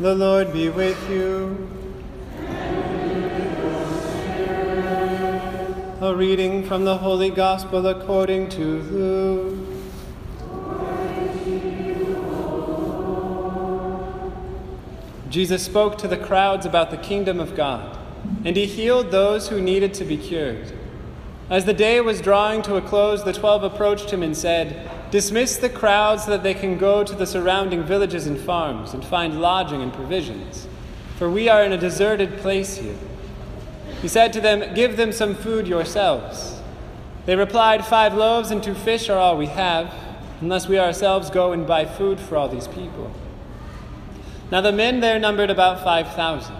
The Lord be with you. A reading from the Holy Gospel according to Luke. Jesus spoke to the crowds about the kingdom of God, and he healed those who needed to be cured. As the day was drawing to a close, the 12 approached him and said, "Dismiss the crowds so that they can go to the surrounding villages and farms and find lodging and provisions, for we are in a deserted place here." He said to them, "Give them some food yourselves." They replied, "5 loaves and 2 fish are all we have, unless we ourselves go and buy food for all these people." Now the men there numbered about 5,000.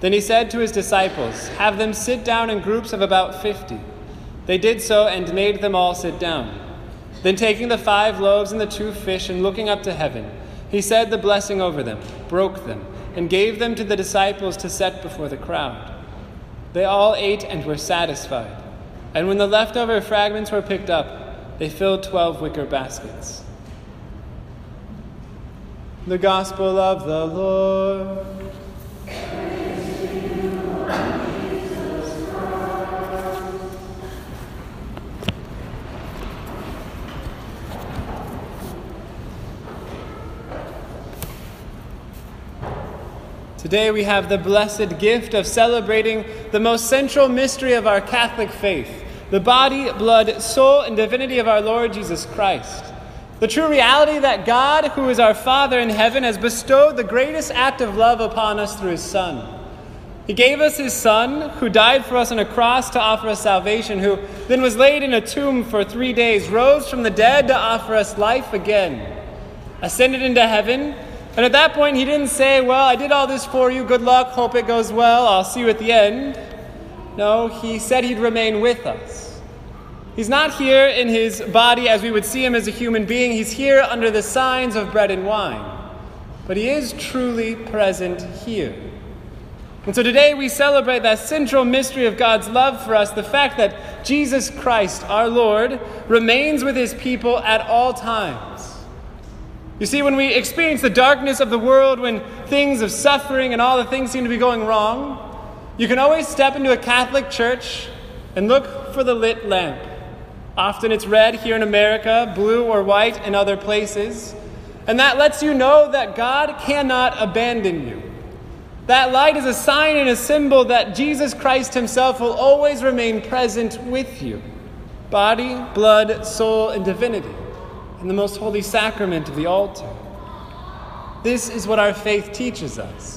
Then he said to his disciples, "Have them sit down in groups of about 50. They did so and made them all sit down. Then taking the 5 loaves and the 2 fish and looking up to heaven, he said the blessing over them, broke them, and gave them to the disciples to set before the crowd. They all ate and were satisfied. And when the leftover fragments were picked up, they filled 12 wicker baskets." The Gospel of the Lord. Praise to you, Lord Jesus Christ. Today we have the blessed gift of celebrating the most central mystery of our Catholic faith, the body, blood, soul, and divinity of our Lord Jesus Christ. The true reality that God, who is our Father in heaven, has bestowed the greatest act of love upon us through his Son. He gave us his Son, who died for us on a cross to offer us salvation, who then was laid in a tomb for 3 days, rose from the dead to offer us life again, ascended into heaven, and at that point he didn't say, "Well, I did all this for you, good luck, hope it goes well, I'll see you at the end." No, he said he'd remain with us. He's not here in his body as we would see him as a human being. He's here under the signs of bread and wine. But he is truly present here. And so today we celebrate that central mystery of God's love for us, the fact that Jesus Christ, our Lord, remains with his people at all times. You see, when we experience the darkness of the world, when things of suffering and all the things seem to be going wrong, you can always step into a Catholic church and look for the lit lamp. Often it's red here in America, blue or white in other places. And that lets you know that God cannot abandon you. That light is a sign and a symbol that Jesus Christ himself will always remain present with you. Body, blood, soul, and divinity in the most holy sacrament of the altar. This is what our faith teaches us.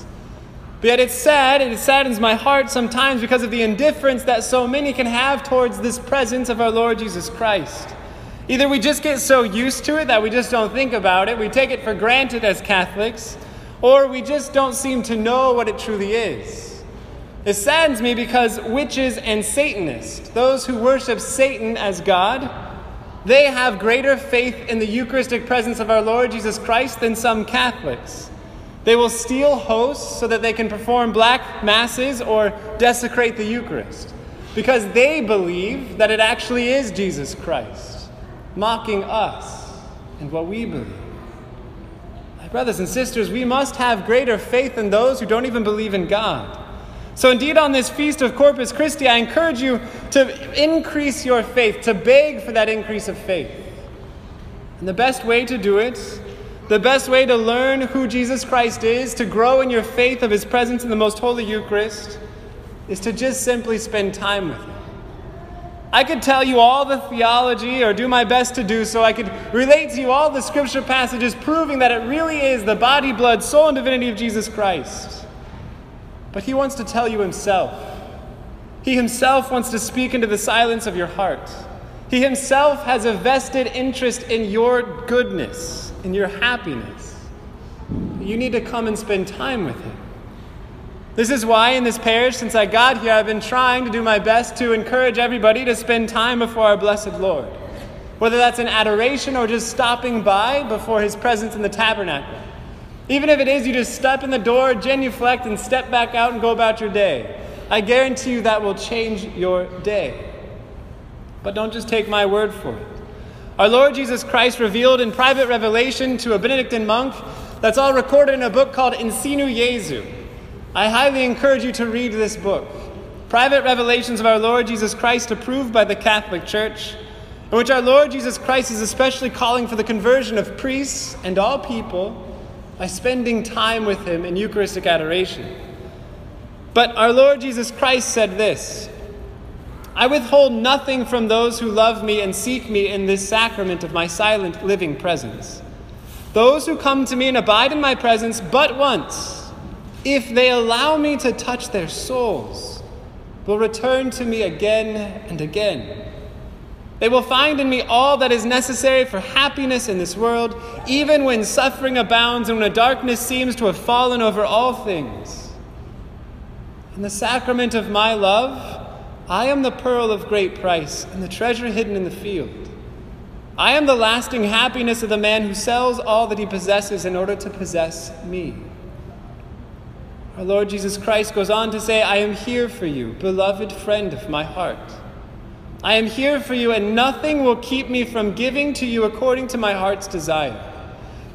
But yet it's sad, and it saddens my heart sometimes because of the indifference that so many can have towards this presence of our Lord Jesus Christ. Either we just get so used to it that we just don't think about it, we take it for granted as Catholics, or we just don't seem to know what it truly is. It saddens me because witches and Satanists, those who worship Satan as God, they have greater faith in the Eucharistic presence of our Lord Jesus Christ than some Catholics. They will steal hosts so that they can perform black masses or desecrate the Eucharist, because they believe that it actually is Jesus Christ, mocking us and what we believe. My brothers and sisters, we must have greater faith in those who don't even believe in God. So indeed, on this feast of Corpus Christi, I encourage you to increase your faith, to beg for that increase of faith. And the best way to do it, the best way to learn who Jesus Christ is, to grow in your faith of his presence in the Most Holy Eucharist, is to just simply spend time with him. I could tell you all the theology, or do my best to do so. I could relate to you all the scripture passages proving that it really is the body, blood, soul, and divinity of Jesus Christ. But he wants to tell you himself. He himself wants to speak into the silence of your heart. He himself has a vested interest in your goodness, in your happiness. You need to come and spend time with him. This is why in this parish, since I got here, I've been trying to do my best to encourage everybody to spend time before our blessed Lord, whether that's in adoration or just stopping by before his presence in the tabernacle. Even if it is you just step in the door, genuflect, and step back out and go about your day, I guarantee you that will change your day. But don't just take my word for it. Our Lord Jesus Christ revealed in private revelation to a Benedictine monk That's all recorded in a book called Insinu Jesu. I highly encourage you to read this book. Private revelations of our Lord Jesus Christ approved by the Catholic Church, in which our Lord Jesus Christ is especially calling for the conversion of priests and all people by spending time with him in Eucharistic adoration. But our Lord Jesus Christ said this, "I withhold nothing from those who love me and seek me in this sacrament of my silent living presence. Those who come to me and abide in my presence but once, if they allow me to touch their souls, will return to me again and again. They will find in me all that is necessary for happiness in this world, even when suffering abounds and when a darkness seems to have fallen over all things. In the sacrament of my love, I am the pearl of great price and the treasure hidden in the field. I am the lasting happiness of the man who sells all that he possesses in order to possess me." Our Lord Jesus Christ goes on to say, "I am here for you, beloved friend of my heart. I am here for you, and nothing will keep me from giving to you according to my heart's desire.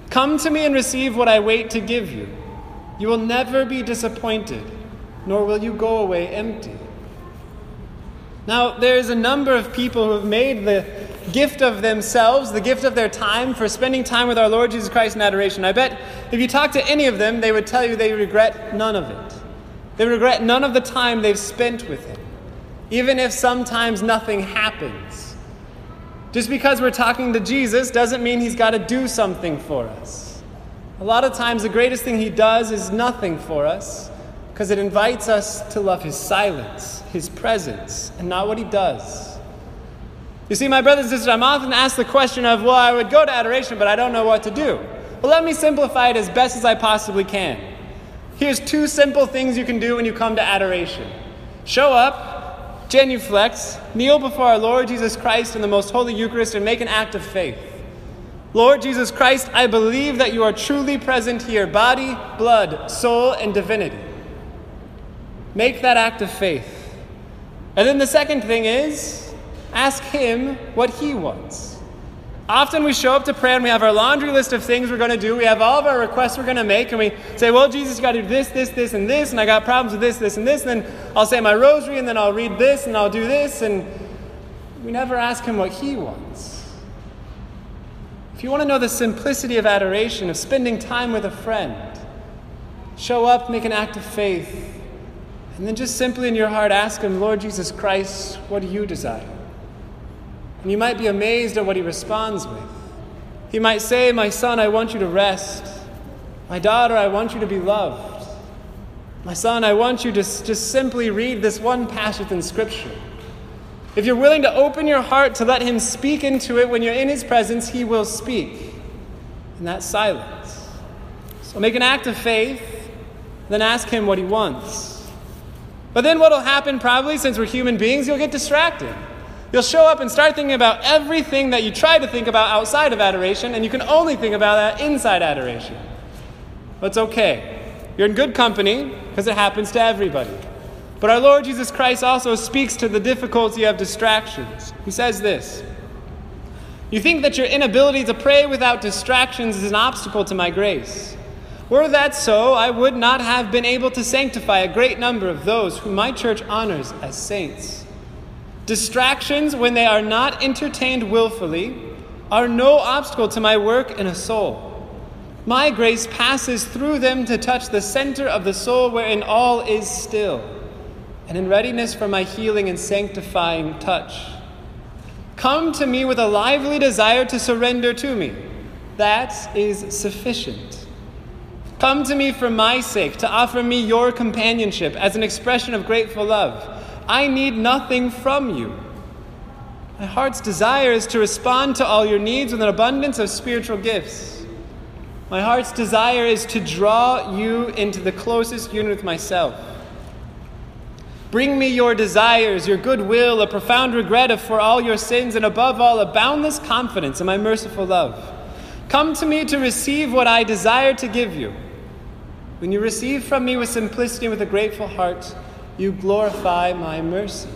Come to me and receive what I wait to give you. You will never be disappointed, nor will you go away empty." Now, there is a number of people who have made the gift of themselves, the gift of their time, for spending time with our Lord Jesus Christ in adoration. I bet if you talk to any of them, they would tell you they regret none of it. They regret none of the time they've spent with him, even if sometimes nothing happens. Just because we're talking to Jesus doesn't mean he's got to do something for us. A lot of times the greatest thing he does is nothing for us, because it invites us to love his silence, his presence, and not what he does. You see, my brothers and sisters, I'm often asked the question of, well, I would go to adoration, but I don't know what to do. Well, let me simplify it as best as I possibly can. Here's two simple things you can do when you come to adoration. Show up, genuflex, kneel before our Lord Jesus Christ in the most holy Eucharist, and make an act of faith. Lord Jesus Christ, I believe that you are truly present here, body, blood, soul, and divinity. Make that act of faith. And then the second thing is, ask him what he wants. Often we show up to prayer and we have our laundry list of things we're going to do. We have all of our requests we're going to make, and we say, well, Jesus, you got to do this, this, this, and this, and I got problems with this, this, and this, and then I'll say my rosary, and then I'll read this, and I'll do this, and we never ask him what he wants. If you want to know the simplicity of adoration, of spending time with a friend, show up, make an act of faith, and then just simply in your heart ask him, Lord Jesus Christ, what do you desire? And you might be amazed at what he responds with. He might say, my son, I want you to rest. My daughter, I want you to be loved. My son, I want you to just simply read this one passage in Scripture. If you're willing to open your heart to let him speak into it, when you're in his presence, he will speak. And that's silence. So make an act of faith, then ask him what he wants. But then what will happen probably, since we're human beings, you'll get distracted. You'll show up and start thinking about everything that you try to think about outside of adoration, and you can only think about that inside adoration. But it's okay. You're in good company, because it happens to everybody. But our Lord Jesus Christ also speaks to the difficulty of distractions. He says this, "You think that your inability to pray without distractions is an obstacle to my grace. Were that so, I would not have been able to sanctify a great number of those whom my church honors as saints. Distractions, when they are not entertained willfully, are no obstacle to my work in a soul. My grace passes through them to touch the center of the soul wherein all is still, and in readiness for my healing and sanctifying touch. Come to me with a lively desire to surrender to me. That is sufficient. Come to me for my sake, to offer me your companionship as an expression of grateful love. I need nothing from you. My heart's desire is to respond to all your needs with an abundance of spiritual gifts. My heart's desire is to draw you into the closest union with myself. Bring me your desires, your goodwill, a profound regret for all your sins, and above all, a boundless confidence in my merciful love. Come to me to receive what I desire to give you. When you receive from me with simplicity and with a grateful heart, you glorify my mercy."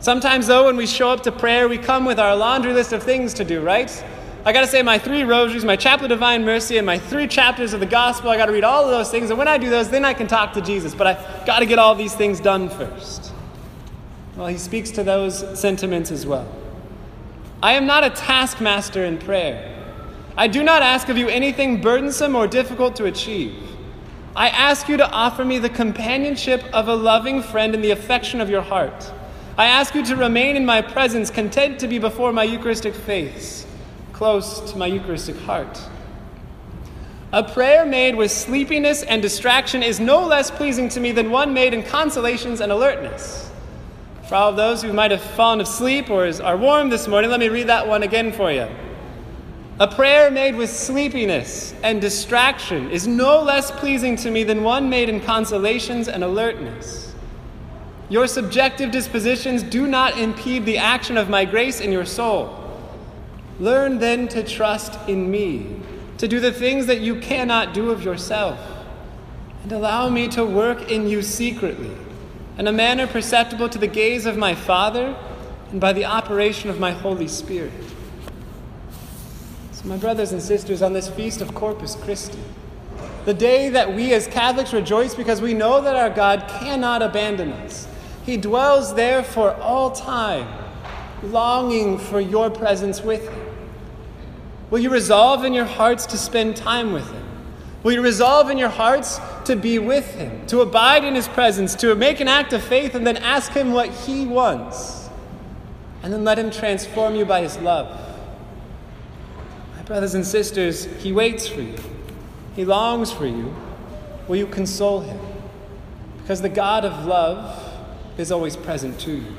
Sometimes, though, when we show up to prayer, we come with our laundry list of things to do, right? I got to say my three rosaries, my chaplet of divine mercy, and my three chapters of the gospel. I got to read all of those things. And when I do those, then I can talk to Jesus. But I got to get all these things done first. Well, he speaks to those sentiments as well. I am not a taskmaster in prayer. I do not ask of you anything burdensome or difficult to achieve. I ask you to offer me the companionship of a loving friend in the affection of your heart. I ask you to remain in my presence, content to be before my Eucharistic face, close to my Eucharistic heart. A prayer made with sleepiness and distraction is no less pleasing to me than one made in consolations and alertness. For all of those who might have fallen asleep or are warm this morning, let me read that one again for you. A prayer made with sleepiness and distraction is no less pleasing to me than one made in consolations and alertness. Your subjective dispositions do not impede the action of my grace in your soul. Learn then to trust in me, to do the things that you cannot do of yourself, and allow me to work in you secretly, in a manner perceptible to the gaze of my Father and by the operation of my Holy Spirit. My brothers and sisters, on this feast of Corpus Christi, the day that we as Catholics rejoice because we know that our God cannot abandon us. He dwells there for all time, longing for your presence with him. Will you resolve in your hearts to spend time with him? Will you resolve in your hearts to be with him, to abide in his presence, to make an act of faith and then ask him what he wants? And then let him transform you by his love. Brothers and sisters, he waits for you. He longs for you. Will you console him? Because the God of love is always present to you.